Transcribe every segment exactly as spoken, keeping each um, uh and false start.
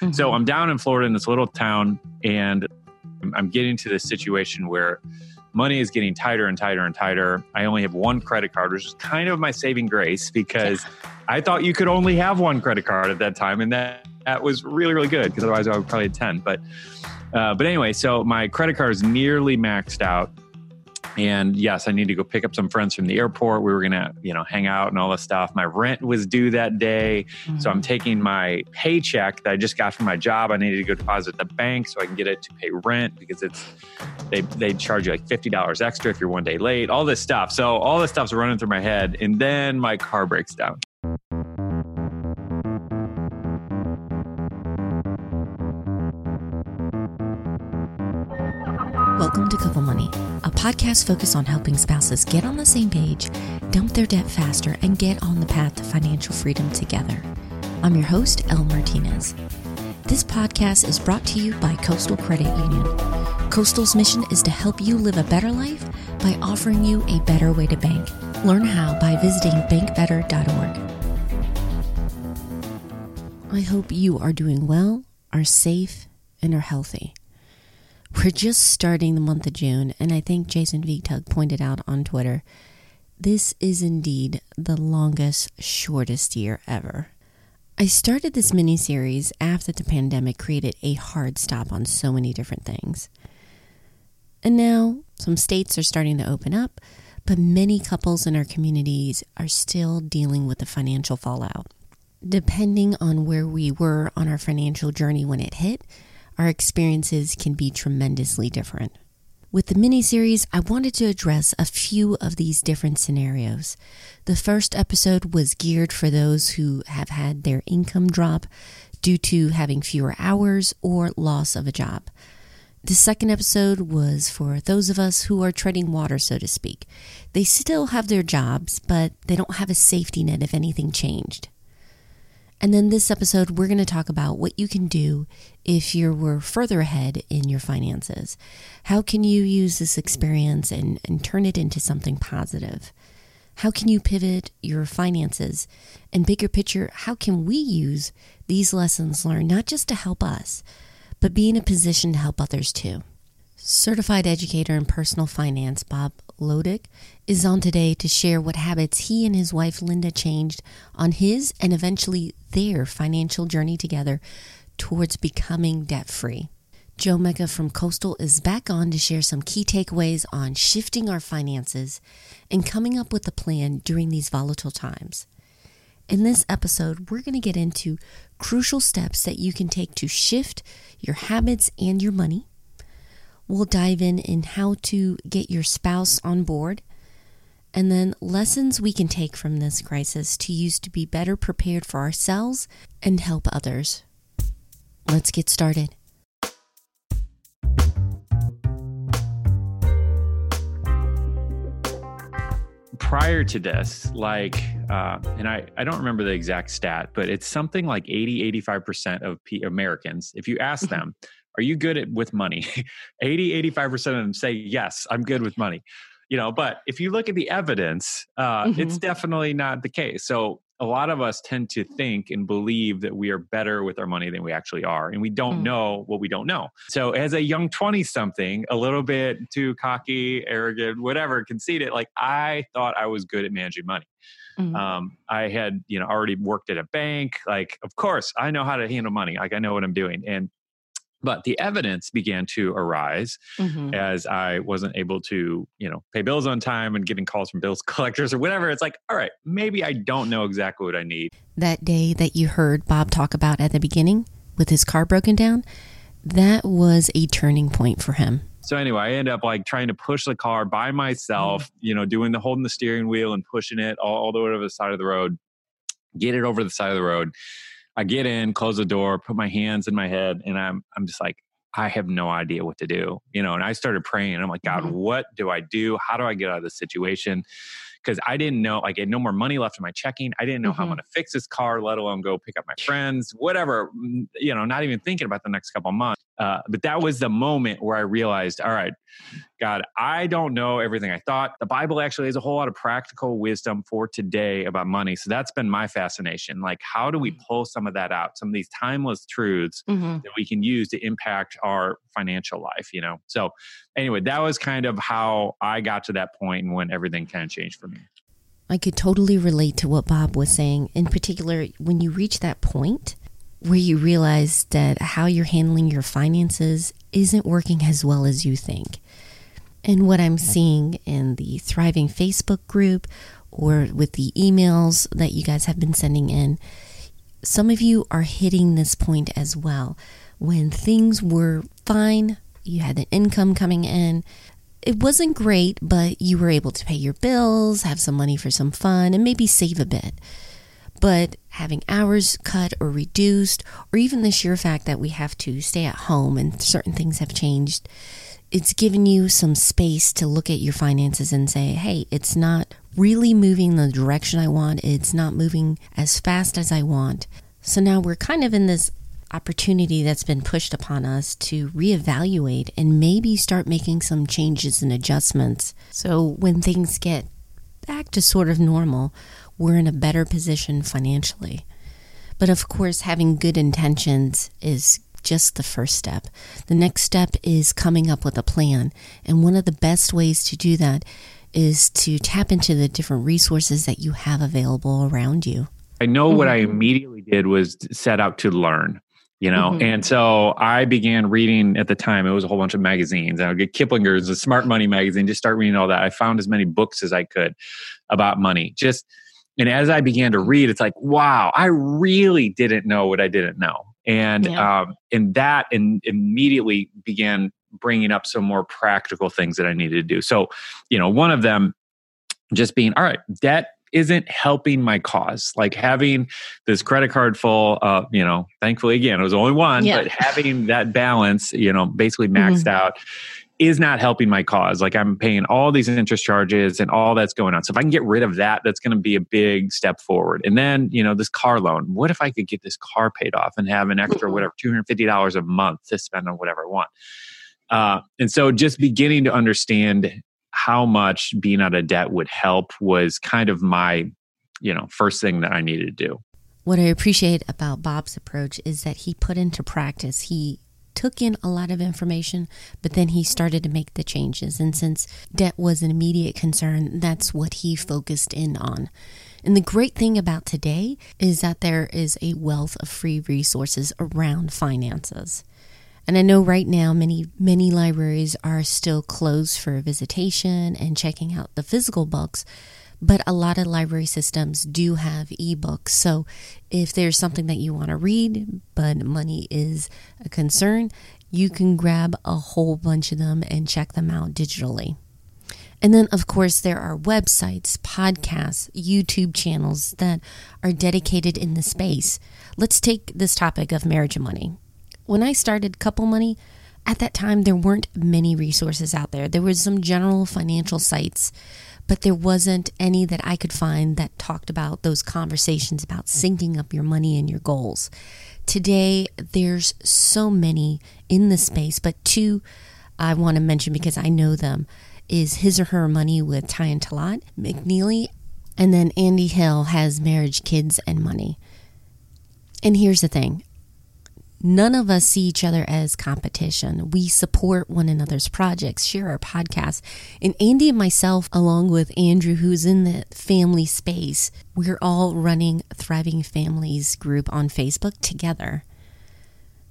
Mm-hmm. So I'm down in Florida in this little town, and I'm getting to this situation where money is getting tighter and tighter and tighter. I only have one credit card, which is kind of my saving grace, because yeah. I thought you could only have one credit card at that time. And that, that was really, really good, because otherwise I would probably have ten. But, uh, but anyway, so my credit card is nearly maxed out. And yes, I need to go pick up some friends from the airport. We were going to, you know, hang out and all this stuff. My rent was due that day. Mm-hmm. So I'm taking my paycheck that I just got from my job. I needed to go deposit at the bank so I can get it to pay rent, because it's, they, they charge you like fifty dollars extra if you're one day late, all this stuff. So all this stuff's running through my head. And then my car breaks down. Welcome to Couple Money, a podcast focused on helping spouses get on the same page, dump their debt faster, and get on the path to financial freedom together. I'm your host, Elle Martinez. This podcast is brought to you by Coastal Credit Union. Coastal's mission is to help you live a better life by offering you a better way to bank. Learn how by visiting bank better dot org. I hope you are doing well, are safe, and are healthy. We're just starting the month of June, and I think Jason Vigtug pointed out on Twitter, this is indeed the longest, shortest year ever. I started this mini-series after the pandemic created a hard stop on so many different things. And now, some states are starting to open up, but many couples in our communities are still dealing with the financial fallout. Depending on where we were on our financial journey when it hit, our experiences can be tremendously different. With the mini-series, I wanted to address a few of these different scenarios. The first episode was geared for those who have had their income drop due to having fewer hours or loss of a job. The second episode was for those of us who are treading water, so to speak. They still have their jobs, but they don't have a safety net if anything changed. And then this episode, we're going to talk about what you can do if you were further ahead in your finances. How can you use this experience and, and turn it into something positive? How can you pivot your finances? And bigger picture, how can we use these lessons learned, not just to help us, but be in a position to help others too? Certified educator in personal finance, Bob Lodick, is on today to share what habits he and his wife Linda changed on his and eventually their financial journey together towards becoming debt-free. Joe Mecca from Coastal is back on to share some key takeaways on shifting our finances and coming up with a plan during these volatile times. In this episode, we're going to get into crucial steps that you can take to shift your habits and your money. We'll dive in in how to get your spouse on board, and then lessons we can take from this crisis to use to be better prepared for ourselves and help others. Let's get started. Prior to this, like, uh, and I, I don't remember the exact stat, but it's something like eighty, eighty-five percent of P- Americans, if you ask them, are you good at, with money? eighty, eighty-five percent of them say, yes, I'm good with money. You know, but if you look at the evidence, uh, mm-hmm. it's definitely not the case. So a lot of us tend to think and believe that we are better with our money than we actually are. And we don't mm-hmm. know what we don't know. So as a young twenty something, a little bit too cocky, arrogant, whatever, conceited, like I thought I was good at managing money. Mm-hmm. Um, I had, you know, already worked at a bank. Like, of course, I know how to handle money. Like I know what I'm doing. And But the evidence began to arise mm-hmm. as I wasn't able to, you know, pay bills on time and getting calls from bill collectors or whatever. It's like, all right, maybe I don't know exactly what I need. That day that you heard Bob talk about at the beginning with his car broken down, that was a turning point for him. So anyway, I end up like trying to push the car by myself, mm-hmm. you know, doing the holding the steering wheel and pushing it all, all the way over the side of the road, get it over the side of the road. I get in, close the door, put my hands in my head, and I'm I'm just like, I have no idea what to do. You know, and I started praying. And I'm like, God, mm-hmm. what do I do? How do I get out of this situation? Because I didn't know, like I had no more money left in my checking. I didn't know mm-hmm. how I'm going to fix this car, let alone go pick up my friends, whatever, you know, not even thinking about the next couple of months. Uh, but that was the moment where I realized, all right, God, I don't know everything I thought. The Bible actually has a whole lot of practical wisdom for today about money. So that's been my fascination. Like, how do we pull some of that out? Some of these timeless truths mm-hmm. that we can use to impact our financial life, you know? So anyway, that was kind of how I got to that point and when everything kind of changed for me. I could totally relate to what Bob was saying. In particular, when you reach that point where you realize that how you're handling your finances isn't working as well as you think. And what I'm seeing in the Thriving Facebook group or with the emails that you guys have been sending in, some of you are hitting this point as well. When things were fine, you had an income coming in, it wasn't great, but you were able to pay your bills, have some money for some fun, and maybe save a bit. But having hours cut or reduced, or even the sheer fact that we have to stay at home and certain things have changed, it's given you some space to look at your finances and say, hey, it's not really moving the direction I want. It's not moving as fast as I want. So now we're kind of in this opportunity that's been pushed upon us to reevaluate and maybe start making some changes and adjustments. So when things get back to sort of normal, we're in a better position financially. But of course, having good intentions is just the first step. The next step is coming up with a plan. And one of the best ways to do that is to tap into the different resources that you have available around you. I know mm-hmm. what I immediately did was set out to learn, you know? Mm-hmm. And so I began reading at the time, it was a whole bunch of magazines. I would get Kiplinger's, the Smart Money magazine, just start reading all that. I found as many books as I could about money. Just, and as I began to read, it's like, wow, I really didn't know what I didn't know. And yeah. um, and that and immediately began bringing up some more practical things that I needed to do. So, you know, one of them just being, all right, debt isn't helping my cause. Like having this credit card full, uh, you know, thankfully, again, it was only one, yeah. but having that balance, you know, basically maxed mm-hmm. out is not helping my cause. Like I'm paying all these interest charges and all that's going on. So if I can get rid of that, that's going to be a big step forward. And then, you know, this car loan, what if I could get this car paid off and have an extra, whatever, two hundred fifty dollars a month to spend on whatever I want. Uh, and so just beginning to understand how much being out of debt would help was kind of my, you know, first thing that I needed to do. What I appreciate about Bob's approach is that he put into practice, he took in a lot of information, but then he started to make the changes. And since debt was an immediate concern, that's what he focused in on. And the great thing about today is that there is a wealth of free resources around finances. And I know right now many, many libraries are still closed for visitation and checking out the physical books, but a lot of library systems do have ebooks. So if there's something that you want to read, but money is a concern, you can grab a whole bunch of them and check them out digitally. And then, of course, there are websites, podcasts, YouTube channels that are dedicated in the space. Let's take this topic of marriage and money. When I started Couple Money, at that time, there weren't many resources out there. There were some general financial sites, but there wasn't any that I could find that talked about those conversations about syncing up your money and your goals. Today, there's so many in the space, but two I want to mention because I know them is His or Her Money with Ty and Talat McNeely, and then Andy Hill has Marriage, Kids, and Money. And here's the thing. None of us see each other as competition. We support one another's projects, share our podcasts. And Andy and myself, along with Andrew, who's in the family space, we're all running Thriving Families group on Facebook together.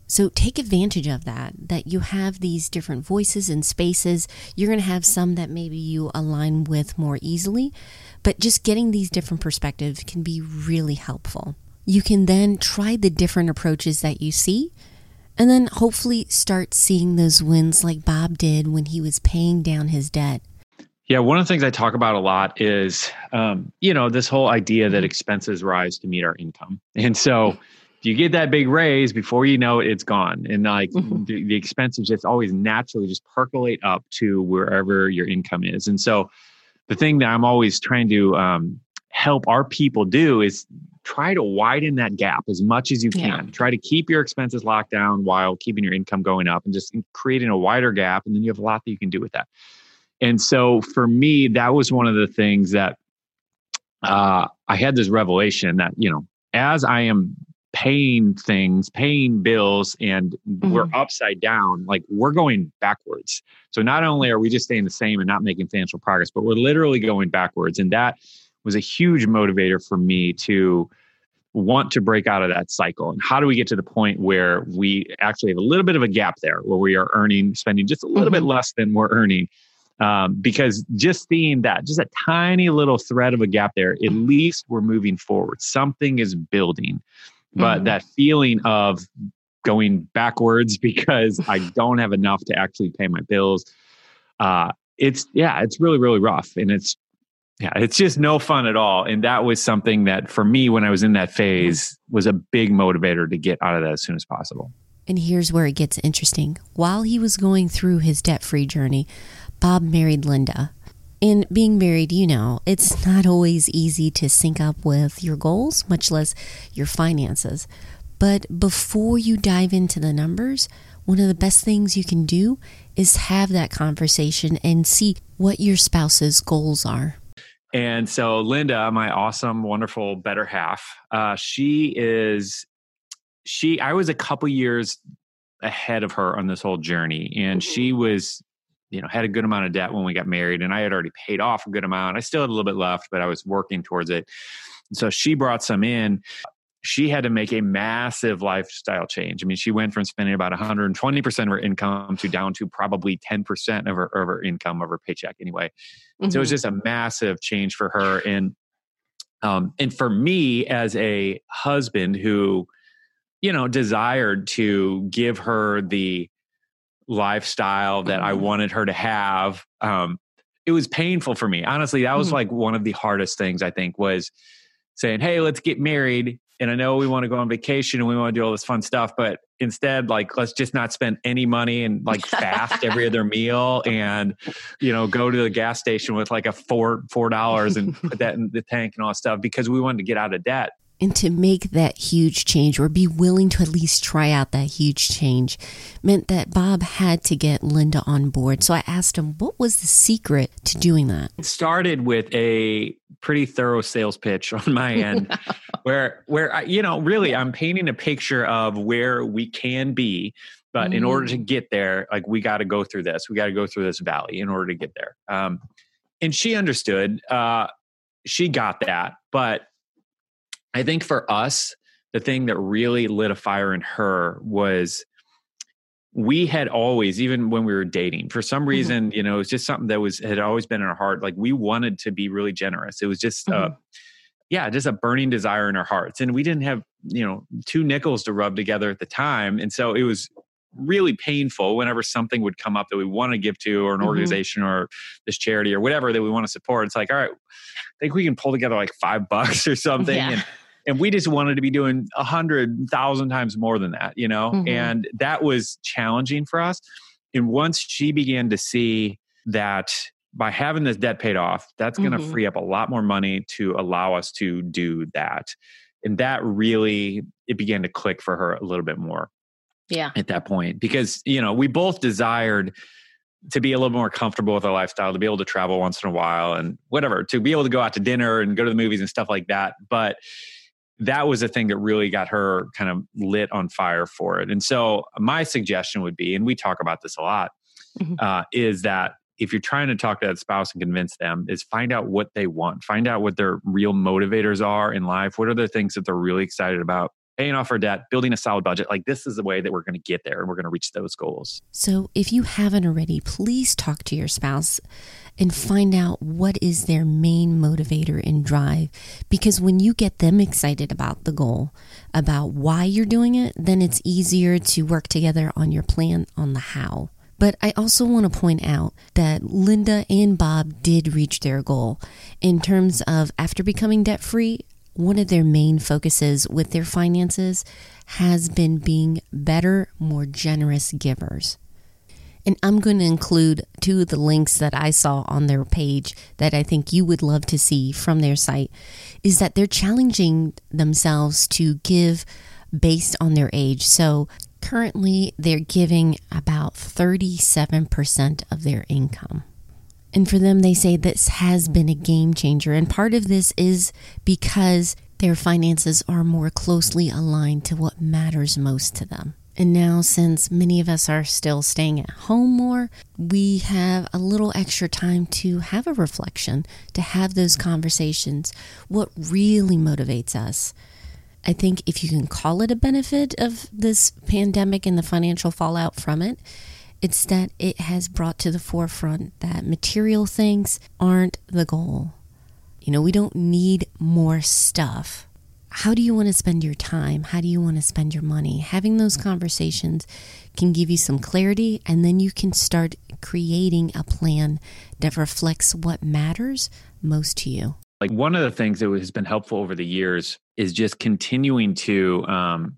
So take advantage of that, that you have these different voices and spaces. You're going to have some that maybe you align with more easily, but just getting these different perspectives can be really helpful. You can then try the different approaches that you see and then hopefully start seeing those wins like Bob did when he was paying down his debt. Yeah, one of the things I talk about a lot is, um, you know, this whole idea that expenses rise to meet our income. And so if you get that big raise, before you know it, it's gone. And like mm-hmm. the, the expenses just always naturally just percolate up to wherever your income is. And so the thing that I'm always trying to um, help our people do is try to widen that gap as much as you can. Yeah. Try to keep your expenses locked down while keeping your income going up and just creating a wider gap. And then you have a lot that you can do with that. And so for me, that was one of the things that uh, I had this revelation that, you know, as I am paying things, paying bills, and mm-hmm. we're upside down, like we're going backwards. So not only are we just staying the same and not making financial progress, but we're literally going backwards. And that was a huge motivator for me to want to break out of that cycle. And how do we get to the point where we actually have a little bit of a gap there where we are earning, spending just a little mm-hmm. bit less than we're earning? Um, because just seeing that, just a tiny little thread of a gap there, at least we're moving forward. Something is building. But mm-hmm. that feeling of going backwards because I don't have enough to actually pay my bills, uh, it's, yeah, it's really, really rough. And it's, yeah, it's just no fun at all. And that was something that for me, when I was in that phase, was a big motivator to get out of that as soon as possible. And here's where it gets interesting. While he was going through his debt-free journey, Bob married Linda. And being married, you know, it's not always easy to sync up with your goals, much less your finances. But before you dive into the numbers, one of the best things you can do is have that conversation and see what your spouse's goals are. And so Linda, my awesome, wonderful, better half, uh, she is, she, I was a couple years ahead of her on this whole journey. And she was, you know, had a good amount of debt when we got married, and I had already paid off a good amount. I still had a little bit left, but I was working towards it. And so she brought some in. She had to make a massive lifestyle change. I mean, she went from spending about one hundred twenty percent of her income to down to probably ten percent of her, of her income, of her paycheck anyway. Mm-hmm. So it was just a massive change for her. And, um, and for me as a husband who, you know, desired to give her the lifestyle that I wanted her to have, um, it was painful for me. Honestly, that was like one of the hardest things, I think, was saying, hey, let's get married. And I know we want to go on vacation and we want to do all this fun stuff, but instead, like, let's just not spend any money and like fast every other meal and, you know, go to the gas station with like a four, four dollars and put that in the tank and all that stuff because we wanted to get out of debt. And to make that huge change, or be willing to at least try out that huge change, meant that Bob had to get Linda on board. So I asked him, what was the secret to doing that? It started with a pretty thorough sales pitch on my end where, where I, you know, really I'm painting a picture of where we can be. But mm-hmm. in order to get there, like we got to go through this. We got to go through this valley in order to get there. Um, and she understood. Uh, she got that. But I think for us, the thing that really lit a fire in her was we had always, even when we were dating, for some reason, mm-hmm. you know, it was just something that was, had always been in our heart. Like we wanted to be really generous. It was just, mm-hmm. uh, yeah, just a burning desire in our hearts. And we didn't have, you know, two nickels to rub together at the time. And so it was really painful whenever something would come up that we want to give to, or an mm-hmm. organization or this charity or whatever that we want to support. It's like, all right, I think we can pull together like five bucks or something. Yeah. And, and we just wanted to be doing a hundred thousand times more than that, you know? Mm-hmm. And that was challenging for us. And once she began to see that by having this debt paid off, that's going to mm-hmm. free up a lot more money to allow us to do that. And that really, it began to click for her a little bit more. Yeah. At that point, because, you know, we both desired to be a little more comfortable with our lifestyle, to be able to travel once in a while and whatever, to be able to go out to dinner and go to the movies and stuff like that. But that was the thing that really got her kind of lit on fire for it. And so my suggestion would be, and we talk about this a lot, mm-hmm. uh, is that if you're trying to talk to that spouse and convince them, is find out what they want, find out what their real motivators are in life. What are the things that they're really excited about? Paying off our debt, building a solid budget. Like this is the way that we're going to get there and we're going to reach those goals. So if you haven't already, please talk to your spouse and find out what is their main motivator and drive. Because when you get them excited about the goal, about why you're doing it, then it's easier to work together on your plan, on the how. But I also want to point out that Linda and Bob did reach their goal in terms of after becoming debt-free. One of their main focuses with their finances has been being better, more generous givers. And I'm going to include two of the links that I saw on their page that I think you would love to see from their site, is that they're challenging themselves to give based on their age. So currently they're giving about thirty-seven percent of their income. And for them, they say this has been a game changer. And part of this is because their finances are more closely aligned to what matters most to them. And now, since many of us are still staying at home more, we have a little extra time to have a reflection, to have those conversations, what really motivates us. I think if you can call it a benefit of this pandemic and the financial fallout from it, it's that it has brought to the forefront that material things aren't the goal. You know, we don't need more stuff. How do you want to spend your time? How do you want to spend your money? Having those conversations can give you some clarity, and then you can start creating a plan that reflects what matters most to you. Like, one of the things that has been helpful over the years is just continuing to um,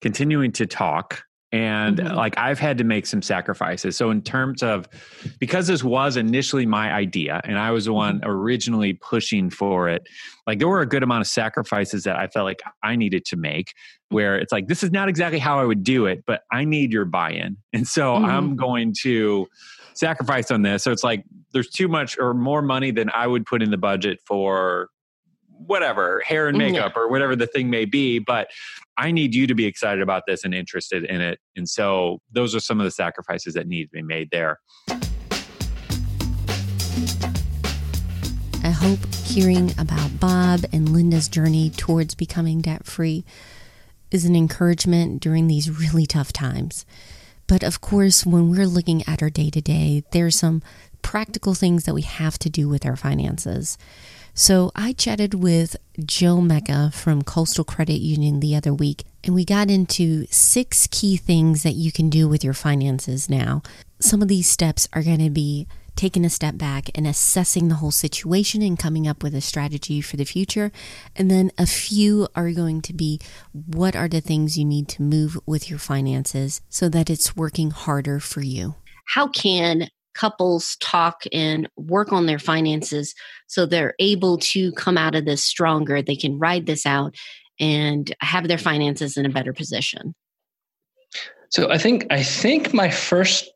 continuing to talk. And mm-hmm. like, I've had to make some sacrifices. So in terms of, because this was initially my idea and I was the one originally pushing for it, like, there were a good amount of sacrifices that I felt like I needed to make, where it's like, this is not exactly how I would do it, but I need your buy-in. And so mm-hmm. I'm going to sacrifice on this. So it's like, there's too much or more money than I would put in the budget for whatever, hair and makeup yeah. or whatever the thing may be, but I need you to be excited about this and interested in it. And so those are some of the sacrifices that need to be made there. I hope hearing about Bob and Linda's journey towards becoming debt-free is an encouragement during these really tough times. But of course, when we're looking at our day-to-day, there's some practical things that we have to do with our finances. So I chatted with Joe Mecca from Coastal Credit Union the other week, and we got into six key things that you can do with your finances now. Some of these steps are going to be taking a step back and assessing the whole situation and coming up with a strategy for the future. And then a few are going to be, what are the things you need to move with your finances so that it's working harder for you? How can couples talk and work on their finances so they're able to come out of this stronger? They can ride this out and have their finances in a better position. So I think I think my first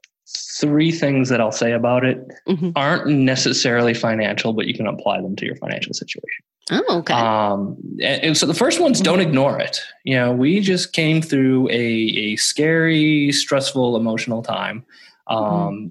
three things that I'll say about it mm-hmm. aren't necessarily financial, but you can apply them to your financial situation. Oh, okay. Um, and, and so the first one's don't ignore it. You know, we just came through a, a scary, stressful, emotional time. Um, mm-hmm.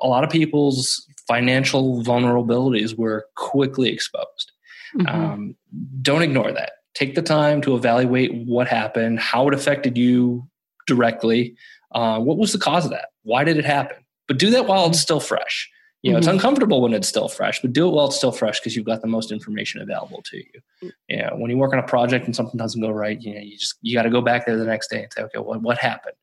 A lot of people's financial vulnerabilities were quickly exposed. Mm-hmm. Um, don't ignore that. Take the time to evaluate what happened, how it affected you directly. Uh, what was the cause of that? Why did it happen? But do that while it's still fresh. You know, mm-hmm. it's uncomfortable when it's still fresh, but do it while it's still fresh because you've got the most information available to you. Mm-hmm. Yeah. You know, when you work on a project and something doesn't go right, you know, you just, you got to go back there the next day and say, okay, well, what happened?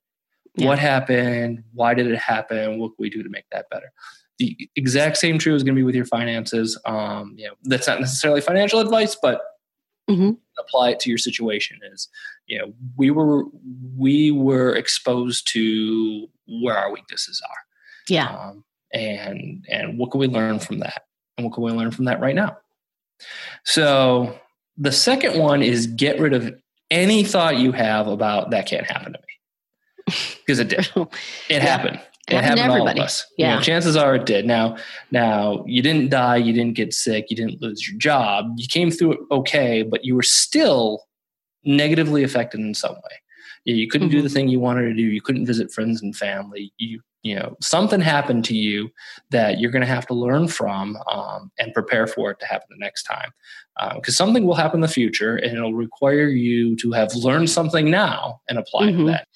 Yeah. What happened? Why did it happen? What can we do to make that better? The exact same true is going to be with your finances. Um, you know, that's not necessarily financial advice, but mm-hmm. apply it to your situation. Is, you know, we were we were exposed to where our weaknesses are. Yeah, um, and and what can we learn from that? And what can we learn from that right now? So the second one is get rid of any thought you have about that can't happen to me. Because it did. It yeah. happened. It, it happened, happened to all of us. Yeah. You know, chances are it did. Now, now you didn't die. You didn't get sick. You didn't lose your job. You came through it okay, but you were still negatively affected in some way. You, you couldn't mm-hmm. do the thing you wanted to do. You couldn't visit friends and family. You, you know, something happened to you that you're going to have to learn from um, and prepare for it to happen the next time. Because uh, something will happen in the future, and it'll require you to have learned something now and apply mm-hmm. to that.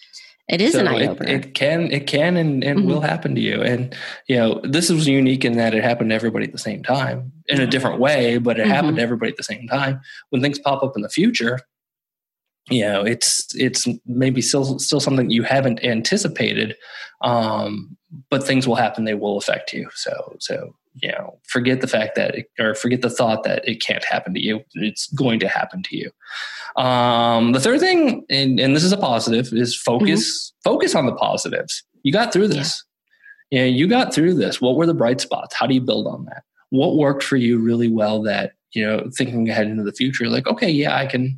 It is so an eye-opener. It, it can, it can, and, and mm-hmm. will happen to you. And, you know, this was unique in that it happened to everybody at the same time in a different way, but it mm-hmm. happened to everybody at the same time. When things pop up in the future, you know, it's, it's maybe still, still something you haven't anticipated, um, but things will happen. They will affect you. So, so, you know, forget the fact that, it, or forget the thought that it can't happen to you. It's going to happen to you. Um, the third thing, and, and this is a positive, is focus, mm-hmm. focus on the positives. You got through this. you know, you got through this. What were the bright spots? How do you build on that? What worked for you really well that, you know, thinking ahead into the future, like, okay, yeah, I can,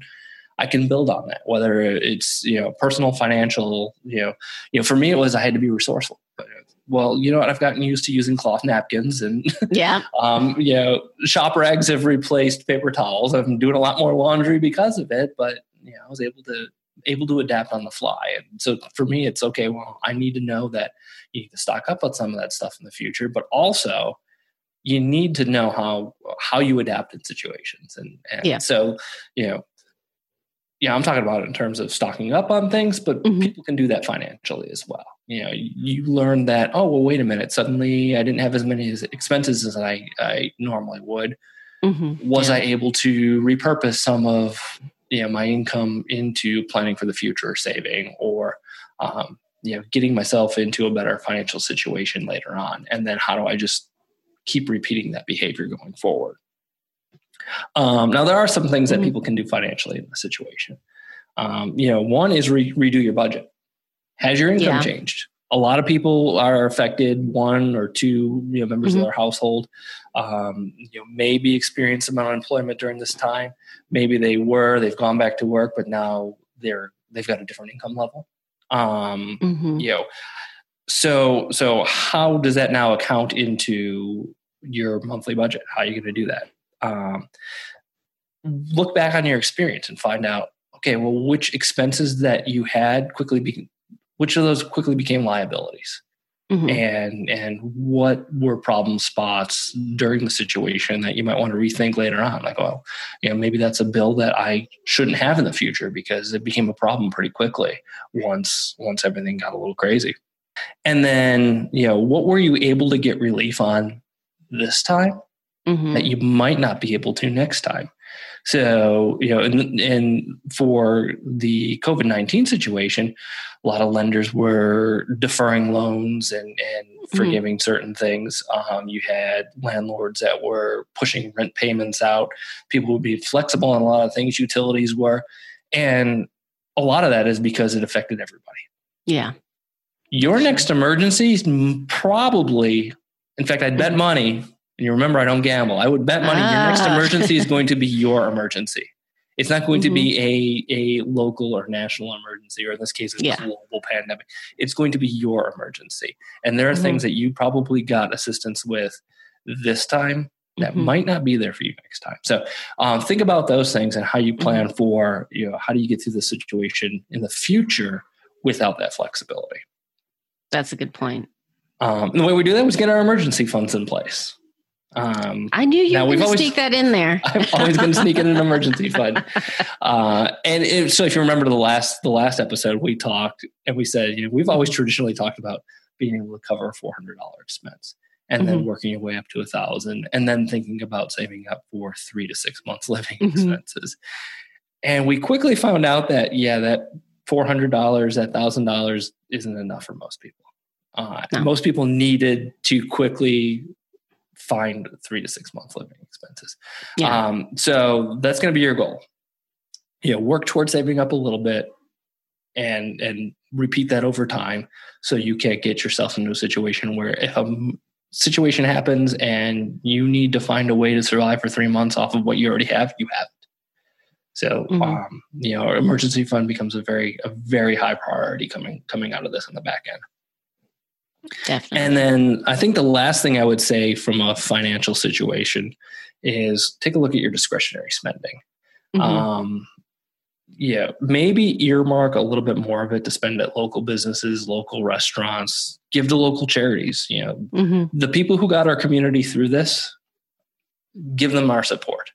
I can build on that, whether it's, you know, personal, financial, you know, you know, for me, it was, I had to be resourceful. Well, you know what? I've gotten used to using cloth napkins and, yeah. um, you know, shop rags have replaced paper towels. I'm doing a lot more laundry because of it, but, you know, I was able to, able to adapt on the fly. And so for me, it's okay. Well, I need to know that you need to stock up on some of that stuff in the future, but also you need to know how, how you adapt in situations. And, and yeah. so, you know, Yeah, I'm talking about it in terms of stocking up on things, but mm-hmm. people can do that financially as well. You know, you learn that, oh, well, wait a minute. Suddenly I didn't have as many expenses as I, I normally would. Mm-hmm. Was yeah. I able to repurpose some of you know, my income into planning for the future, saving, or um, you know, getting myself into a better financial situation later on? And then how do I just keep repeating that behavior going forward? Um, now there are some things that people can do financially in the situation. Um, you know, one is re- redo your budget. Has your income yeah. changed? A lot of people are affected. One or two you know, members mm-hmm. of their household, um, you know, maybe experienced some unemployment during this time. Maybe they were, they've gone back to work, but now they're, they've got a different income level. Um, mm-hmm. you know, so, so how does that now account into your monthly budget? How are you going to do that? Um, look back on your experience and find out, okay, well, which expenses that you had quickly, be, which of those quickly became liabilities mm-hmm. and, and what were problem spots during the situation that you might want to rethink later on? Like, well, you know, maybe that's a bill that I shouldn't have in the future because it became a problem pretty quickly once, once everything got a little crazy. And then, you know, what were you able to get relief on this time? Mm-hmm. That you might not be able to next time. So, you know, and, and for the COVID nineteen situation, a lot of lenders were deferring loans and, and mm-hmm. forgiving certain things. Um, you had landlords that were pushing rent payments out. People would be flexible on a lot of things, utilities were. And a lot of that is because it affected everybody. Yeah. Your next emergency is probably, in fact, I'd bet money. And you remember, I don't gamble. I would bet money ah. your next emergency is going to be your emergency. It's not going mm-hmm. to be a, a local or national emergency, or in this case, it's yeah. a global pandemic. It's going to be your emergency. And there are mm-hmm. things that you probably got assistance with this time that mm-hmm. might not be there for you next time. So um, think about those things and how you plan mm-hmm. for, you know, how do you get through the situation in the future without that flexibility? That's a good point. Um, the way we do that was get our emergency funds in place. Um, I knew you were going to sneak that in there. I'm always going to sneak in an emergency fund. Uh, and it, so if you remember the last, the last episode we talked and we said, you know, we've always traditionally talked about being able to cover a four hundred dollars expense and mm-hmm. then working your way up to a thousand and then thinking about saving up for three to six months living mm-hmm. expenses. And we quickly found out that, yeah, that four hundred dollars, that thousand dollars isn't enough for most people. Uh, no. Most people needed to quickly find three to six month living expenses. Yeah. Um, so that's going to be your goal. You know, work towards saving up a little bit and, and repeat that over time. So you can't get yourself into a situation where if a situation happens and you need to find a way to survive for three months off of what you already have, you haven't. So, mm-hmm. um, you know, emergency fund becomes a very, a very high priority coming, coming out of this on the back end. Definitely. And then I think the last thing I would say from a financial situation is take a look at your discretionary spending. Mm-hmm. Um, yeah, maybe earmark a little bit more of it to spend at local businesses, local restaurants, give to local charities. You know, mm-hmm. the people who got our community through this, give them our support.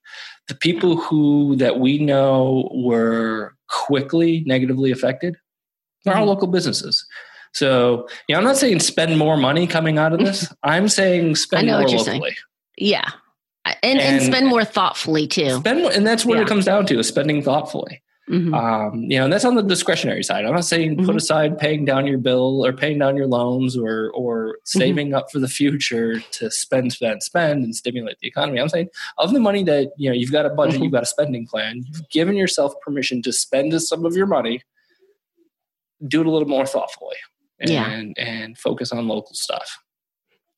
The people who that we know were quickly negatively affected are mm-hmm. our local businesses. So, you know, I'm not saying spend more money coming out of this. I'm saying spend more locally. Saying. Yeah. And, and, and spend more thoughtfully too. Spend, and that's what yeah. it comes down to, is spending thoughtfully. Mm-hmm. Um, you know, and that's on the discretionary side. I'm not saying mm-hmm. put aside paying down your bill or paying down your loans or, or saving mm-hmm. up for the future to spend, spend, spend and stimulate the economy. I'm saying of the money that, you know, you've got a budget, mm-hmm. you've got a spending plan, you've given yourself permission to spend some of your money, do it a little more thoughtfully. And, yeah. and focus on local stuff.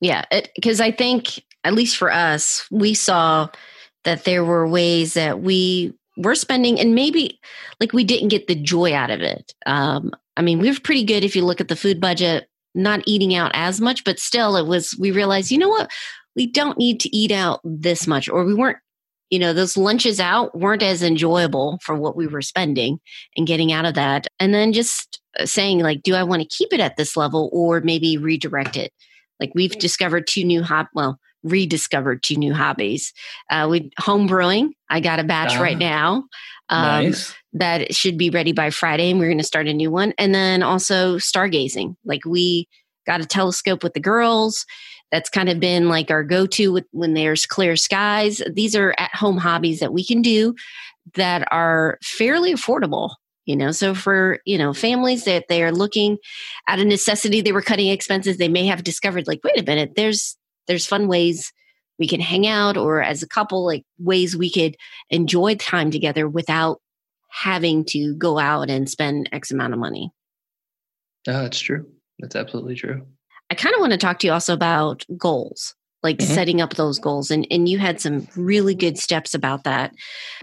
Yeah, because I think, at least for us, we saw that there were ways that we were spending and maybe like we didn't get the joy out of it. Um, I mean, we were pretty good if you look at the food budget, not eating out as much, but still it was, we realized, you know what, we don't need to eat out this much, or we weren't, you know, those lunches out weren't as enjoyable for what we were spending and getting out of that. And then just saying like, do I want to keep it at this level or maybe redirect it? Like we've discovered two new hot, well, rediscovered two new hobbies. Uh, we home brewing. I got a batch ah, right now um, nice. that should be ready by Friday, and we're going to start a new one. And then also stargazing. Like we got a telescope with the girls. That's kind of been like our go-to with, when there's clear skies. These are at-home hobbies that we can do that are fairly affordable. You know, so for, you know, families that they are looking at a necessity, they were cutting expenses. They may have discovered like, wait a minute, there's There's fun ways we can hang out, or as a couple, like ways we could enjoy time together without having to go out and spend X amount of money. No, that's true. That's absolutely true. I kind of want to talk to you also about goals, like mm-hmm. setting up those goals. And, and you had some really good steps about that.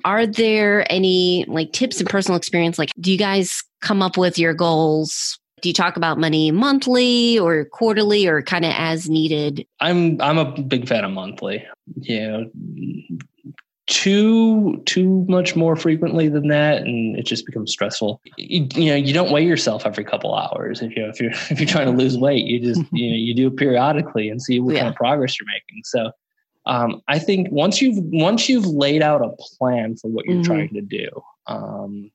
Are there any like tips and personal experience? Like, do you guys come up with your goals? Do you talk about money monthly or quarterly or kind of as needed? I'm I'm a big fan of monthly. You know, too too much more frequently than that, and it just becomes stressful. You, you know, you don't weigh yourself every couple hours if you if you're if you're trying to lose weight. You just you know you do it periodically and see what yeah. kind of progress you're making. So, um, I think once you've once you've laid out a plan for what you're mm-hmm. trying to do. Um,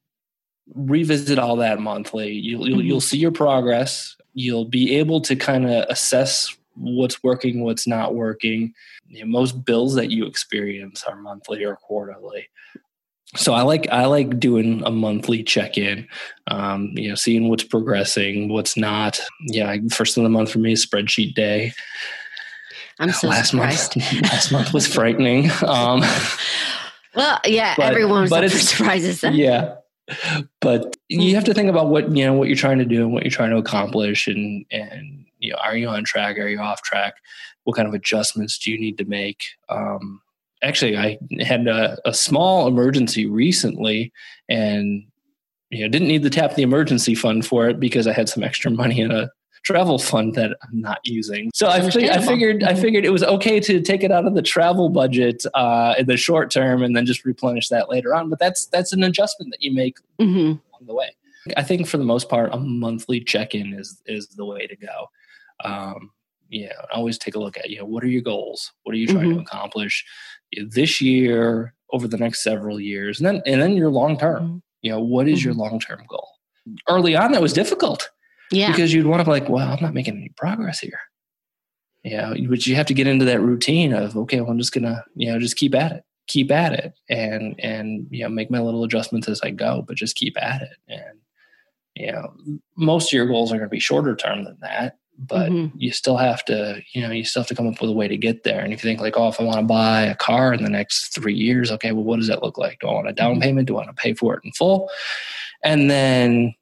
revisit all that monthly. You'll, you'll, you'll see your progress. You'll be able to kind of assess what's working, what's not working. You know, most bills that you experience are monthly or quarterly. So I like, I like doing a monthly check-in, um, you know, seeing what's progressing, what's not. Yeah. First of the month for me is spreadsheet day. I'm so last surprised. Month, last month was frightening. Um, well, yeah, but, everyone was but surprises them. Yeah. But you have to think about what, you know, what you're trying to do and what you're trying to accomplish and, and, you know, are you on track? Are you off track? What kind of adjustments do you need to make? Um, actually, I had a, a small emergency recently and, you know, didn't need to tap the emergency fund for it because I had some extra money in a travel fund that I'm not using. So I, fig- I figured I figured it was okay to take it out of the travel budget uh, in the short term and then just replenish that later on. But that's that's an adjustment that you make mm-hmm. along the way. I think for the most part, a monthly check-in is is the way to go. Um, you know, always take a look at, you know, what are your goals? What are you trying mm-hmm. to accomplish this year, over the next several years? And then, and then your long-term, mm-hmm. you know, what is mm-hmm. your long-term goal? Early on, that was difficult. Yeah. Because you'd want to be like, well, I'm not making any progress here. You know, but you have to get into that routine of, okay, well, I'm just going to, you know, just keep at it, keep at it and, and, you know, make my little adjustments as I go, but just keep at it. And, you know, most of your goals are going to be shorter term than that, but mm-hmm. you still have to, you know, you still have to come up with a way to get there. And if you think like, oh, if I want to buy a car in the next three years, okay, well, what does that look like? Do I want a down payment? Do I want to pay for it in full? And then,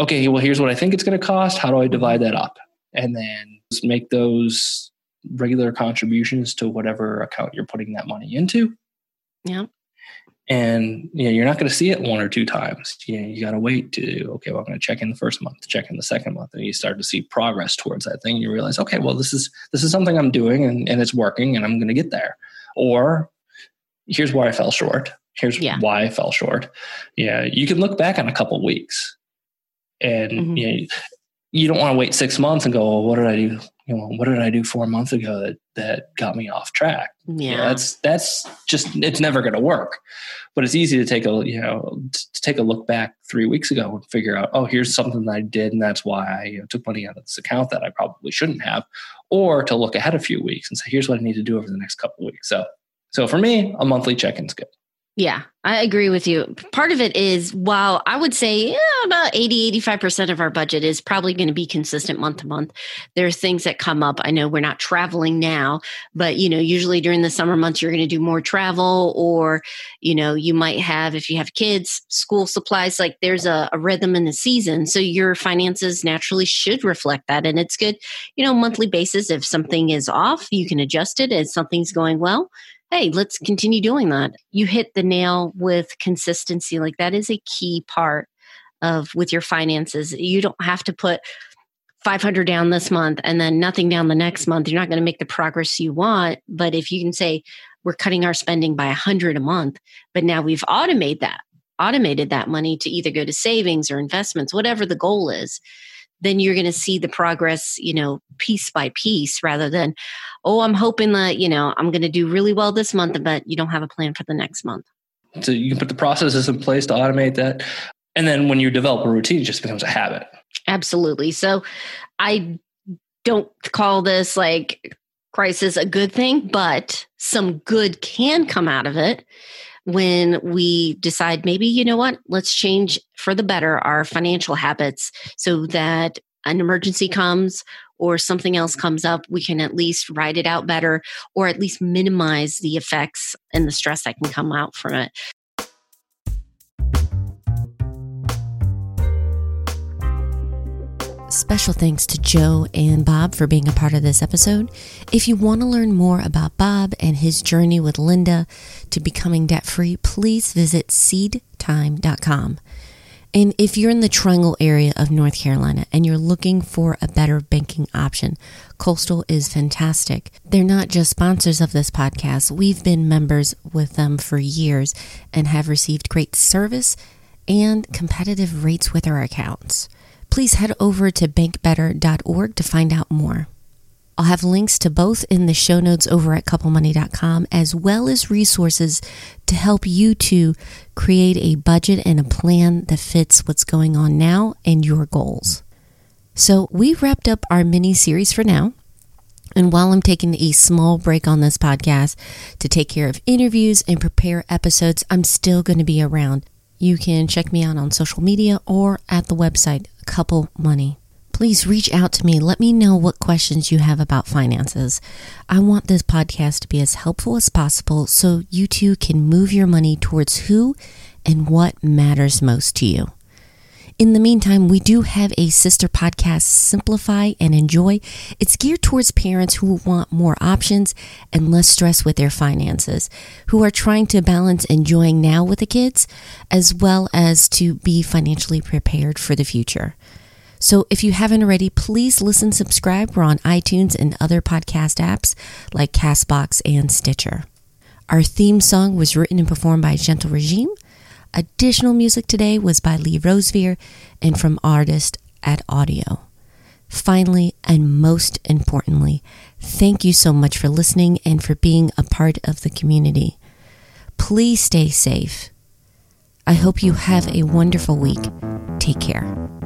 okay, well, here's what I think it's going to cost. How do I divide that up? And then just make those regular contributions to whatever account you're putting that money into. Yeah. And you know, you're not going to see it one or two times. You know, you got to wait to, okay, well, I'm going to check in the first month, check in the second month. And you start to see progress towards that thing. And you realize, okay, well, this is, this is something I'm doing and, and it's working and I'm going to get there. Or here's where I fell short. Here's yeah. why I fell short. Yeah. You can look back on a couple of weeks. And mm-hmm. you know, you don't want to wait six months and go, well, what did I do? You know, what did I do four months ago that, that got me off track? Yeah. You know, that's, that's just, it's never going to work, but it's easy to take a, you know, to take a look back three weeks ago and figure out, oh, here's something that I did. And that's why I, you know, took money out of this account that I probably shouldn't have, or to look ahead a few weeks and say, here's what I need to do over the next couple of weeks. So, so for me, a monthly check-in is good. Yeah, I agree with you. Part of it is, while I would say yeah, about eighty, eighty-five percent of our budget is probably going to be consistent month to month, there are things that come up. I know we're not traveling now, but, you know, usually during the summer months, you're going to do more travel, or, you know, you might have, if you have kids, school supplies, like there's a, a rhythm in the season. So your finances naturally should reflect that. And it's good, you know, monthly basis. If something is off, you can adjust it. If something's going well, hey, let's continue doing that. You hit the nail with consistency. Like, that is a key part of with your finances. You don't have to put five hundred down this month and then nothing down the next month. You're not going to make the progress you want. But if you can say, we're cutting our spending by one hundred a month, but now we've automated that, automated that money to either go to savings or investments, whatever the goal is, then you're going to see the progress, you know, piece by piece, rather than, oh, I'm hoping that, you know, I'm going to do really well this month, but you don't have a plan for the next month. So you can put the processes in place to automate that. And then when you develop a routine, it just becomes a habit. Absolutely. So I don't call this like crisis a good thing, but some good can come out of it when we decide, maybe, you know what, let's change for the better our financial habits so that an emergency comes or something else comes up, we can at least ride it out better, or at least minimize the effects and the stress that can come out from it. Special thanks to Joe and Bob for being a part of this episode. If you want to learn more about Bob and his journey with Linda to becoming debt-free, please visit seed time dot com. And if you're in the Triangle area of North Carolina and you're looking for a better banking option, Coastal is fantastic. They're not just sponsors of this podcast. We've been members with them for years and have received great service and competitive rates with our accounts. Please head over to bank better dot org to find out more. I'll have links to both in the show notes over at couple money dot com, as well as resources to help you to create a budget and a plan that fits what's going on now and your goals. So we wrapped up our mini series for now. And while I'm taking a small break on this podcast to take care of interviews and prepare episodes, I'm still going to be around. You can check me out on social media or at the website, Couple Money. Please reach out to me. Let me know what questions you have about finances. I want this podcast to be as helpful as possible so you too can move your money towards who and what matters most to you. In the meantime, we do have a sister podcast, Simplify and Enjoy. It's geared towards parents who want more options and less stress with their finances, who are trying to balance enjoying now with the kids, as well as to be financially prepared for the future. So if you haven't already, please listen, subscribe. We're on iTunes and other podcast apps like Castbox and Stitcher. Our theme song was written and performed by Gentle Regime. Additional music today was by Lee Rosevere and from Artist at Audio. Finally, and most importantly, thank you so much for listening and for being a part of the community. Please stay safe. I hope you have a wonderful week. Take care.